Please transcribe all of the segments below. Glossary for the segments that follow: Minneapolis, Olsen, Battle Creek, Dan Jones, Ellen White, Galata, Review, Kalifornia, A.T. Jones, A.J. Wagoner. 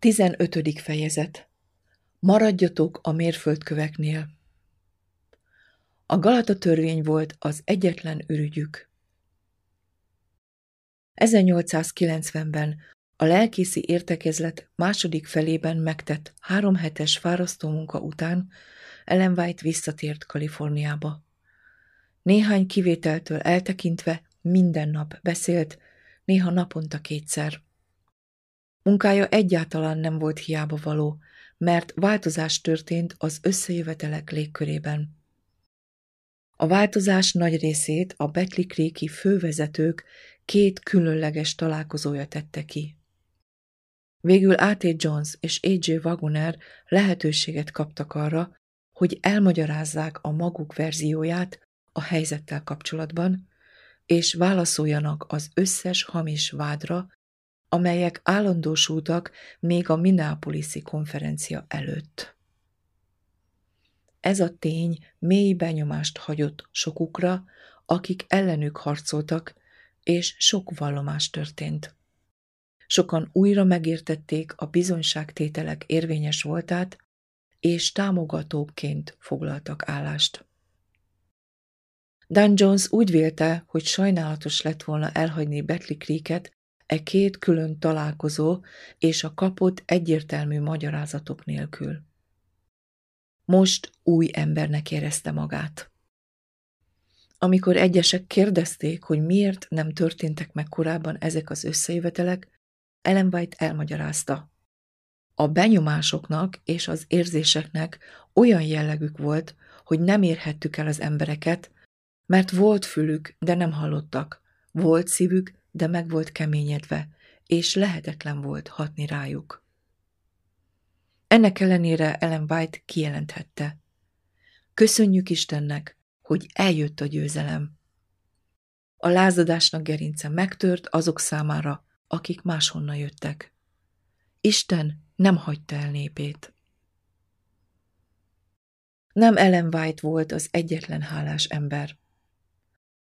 15. fejezet. Maradjatok a mérföldköveknél. A Galata törvény volt az egyetlen ürügyük. 1890-ben a lelkészi értekezlet második felében megtett 3 hetes fárasztó munka után Ellen White visszatért Kaliforniába. Néhány kivételtől eltekintve minden nap beszélt, néha naponta 2-szer. Munkája egyáltalán nem volt hiába való, mert változás történt az összejövetelek légkörében. A változás nagy részét a Battle Creek-i fővezetők 2 különleges találkozója tette ki. Végül A.T. Jones és A.J. Wagoner lehetőséget kaptak arra, hogy elmagyarázzák a maguk verzióját a helyzettel kapcsolatban, és válaszoljanak az összes hamis vádra, amelyek állandósultak még a Minneapolis-i konferencia előtt. Ez a tény mély benyomást hagyott sokukra, akik ellenük harcoltak, és sok vallomás történt. Sokan újra megértették a bizonyságtételek érvényes voltát, és támogatóként foglaltak állást. Dan Jones úgy vélte, hogy sajnálatos lett volna elhagyni Battle Creeket e 2 külön találkozó és a kapott egyértelmű magyarázatok nélkül. Most új embernek érezte magát. Amikor egyesek kérdezték, hogy miért nem történtek meg korábban ezek az összejövetelek, Ellen White elmagyarázta. A benyomásoknak és az érzéseknek olyan jellegük volt, hogy nem érhettük el az embereket, mert volt fülük, de nem hallottak, volt szívük, de meg volt keményedve, és lehetetlen volt hatni rájuk. Ennek ellenére Ellen White kijelenthette. Köszönjük Istennek, hogy eljött a győzelem. A lázadásnak gerince megtört azok számára, akik máshonnan jöttek. Isten nem hagyta el népét. Nem Ellen White volt az egyetlen hálás ember.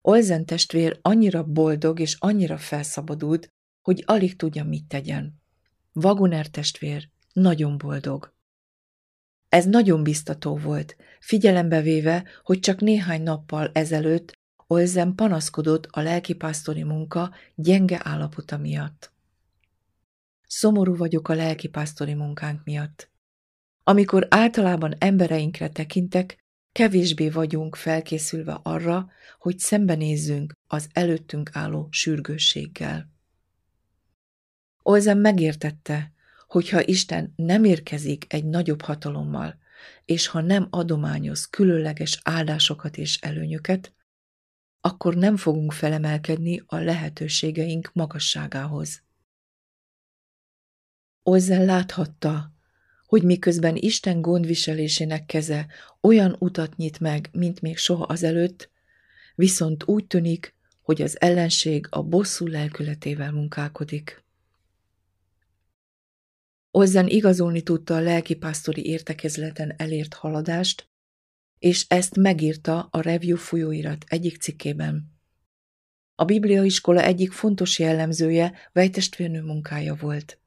Olsen testvér annyira boldog és annyira felszabadult, hogy alig tudja, mit tegyen. Wagoner testvér nagyon boldog. Ez nagyon biztató volt, figyelembe véve, hogy csak néhány nappal ezelőtt Olsen panaszkodott a lelkipásztori munka gyenge állapota miatt. Szomorú vagyok a lelkipásztori munkánk miatt. Amikor általában embereinkre tekintek, kevésbé vagyunk felkészülve arra, hogy szembenézzünk az előttünk álló sürgősséggel. Olsen megértette, hogy ha Isten nem érkezik egy nagyobb hatalommal, és ha nem adományoz különleges áldásokat és előnyöket, akkor nem fogunk felemelkedni a lehetőségeink magasságához. Olsen láthatta, hogy miközben Isten gondviselésének keze olyan utat nyit meg, mint még soha azelőtt, viszont úgy tűnik, hogy az ellenség a bosszú lelkületével munkálkodik. Olsen igazolni tudta a lelkipásztori értekezleten elért haladást, és ezt megírta a Review folyóirat egyik cikkében. A bibliaiskola egyik fontos jellemzője vejtestvérnő munkája volt.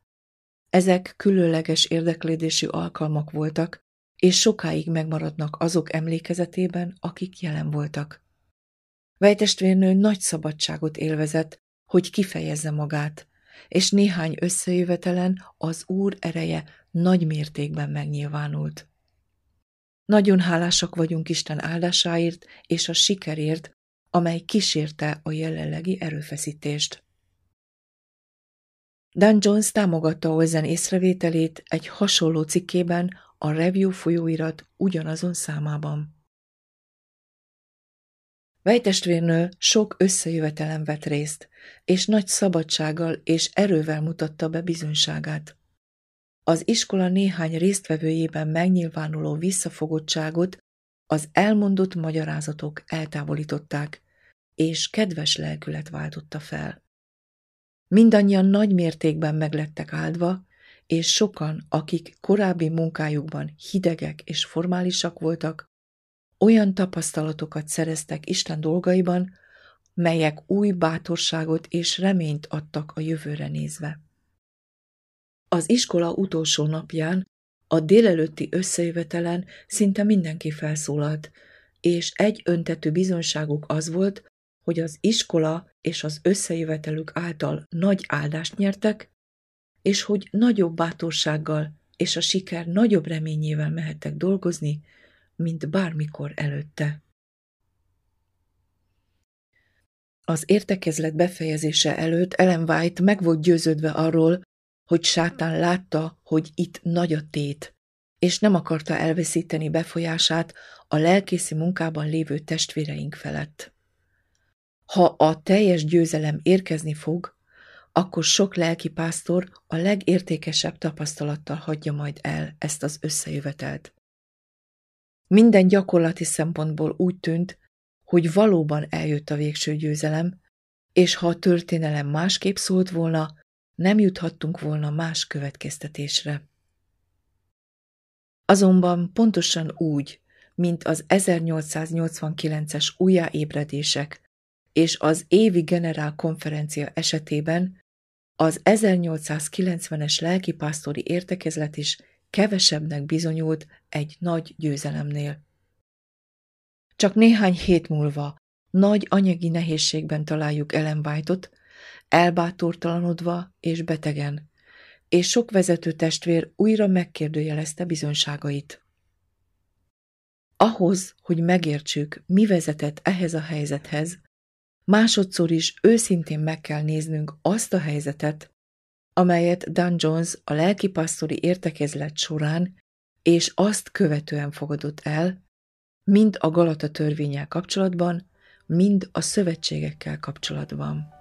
Ezek különleges érdeklődésű alkalmak voltak, és sokáig megmaradnak azok emlékezetében, akik jelen voltak. Vejtestvérnő nagy szabadságot élvezett, hogy kifejezze magát, és néhány összejövetelen az Úr ereje nagy mértékben megnyilvánult. Nagyon hálásak vagyunk Isten áldásáért és a sikerért, amely kísérte a jelenlegi erőfeszítést. Dan Jones támogatta Olsen észrevételét egy hasonló cikkében a Review folyóirat ugyanazon számában. Vejtestvérnő sok összejövetelen vett részt, és nagy szabadsággal és erővel mutatta be bizonyságát. Az iskola néhány résztvevőjében megnyilvánuló visszafogottságot az elmondott magyarázatok eltávolították, és kedves lelkület váltotta fel. Mindannyian nagy mértékben meglettek áldva, és sokan, akik korábbi munkájukban hidegek és formálisak voltak, olyan tapasztalatokat szereztek Isten dolgaiban, melyek új bátorságot és reményt adtak a jövőre nézve. Az iskola utolsó napján, a délelőtti összejövetelen szinte mindenki felszólalt, és egy öntetű bizonyságuk az volt, hogy az iskola és az összejövetelük által nagy áldást nyertek, és hogy nagyobb bátorsággal és a siker nagyobb reményével mehettek dolgozni, mint bármikor előtte. Az értekezlet befejezése előtt Ellen White meg volt győződve arról, hogy Sátán látta, hogy itt nagy a tét, és nem akarta elveszíteni befolyását a lelkészi munkában lévő testvéreink felett. Ha a teljes győzelem érkezni fog, akkor sok lelkipásztor a legértékesebb tapasztalattal hagyja majd el ezt az összejövetelt. Minden gyakorlati szempontból úgy tűnt, hogy valóban eljött a végső győzelem, és ha a történelem másképp szólt volna, nem juthattunk volna más következtetésre. Azonban pontosan úgy, mint az 1889-es újjáébredések és az évi generálkonferencia esetében, az 1890-es lelkipásztori értekezlet is kevesebbnek bizonyult egy nagy győzelemnél. Csak néhány hét múlva nagy anyagi nehézségben találjuk Ellen White-ot, elbátortalanodva és betegen, és sok vezető testvér újra megkérdőjelezte bizonyságait. Ahhoz, hogy megértsük, mi vezetett ehhez a helyzethez, másodszor is őszintén meg kell néznünk azt a helyzetet, amelyet Dan Jones a lelkipásztori értekezlet során és azt követően fogadott el, mind a Galata törvénnyel kapcsolatban, mind a szövetségekkel kapcsolatban.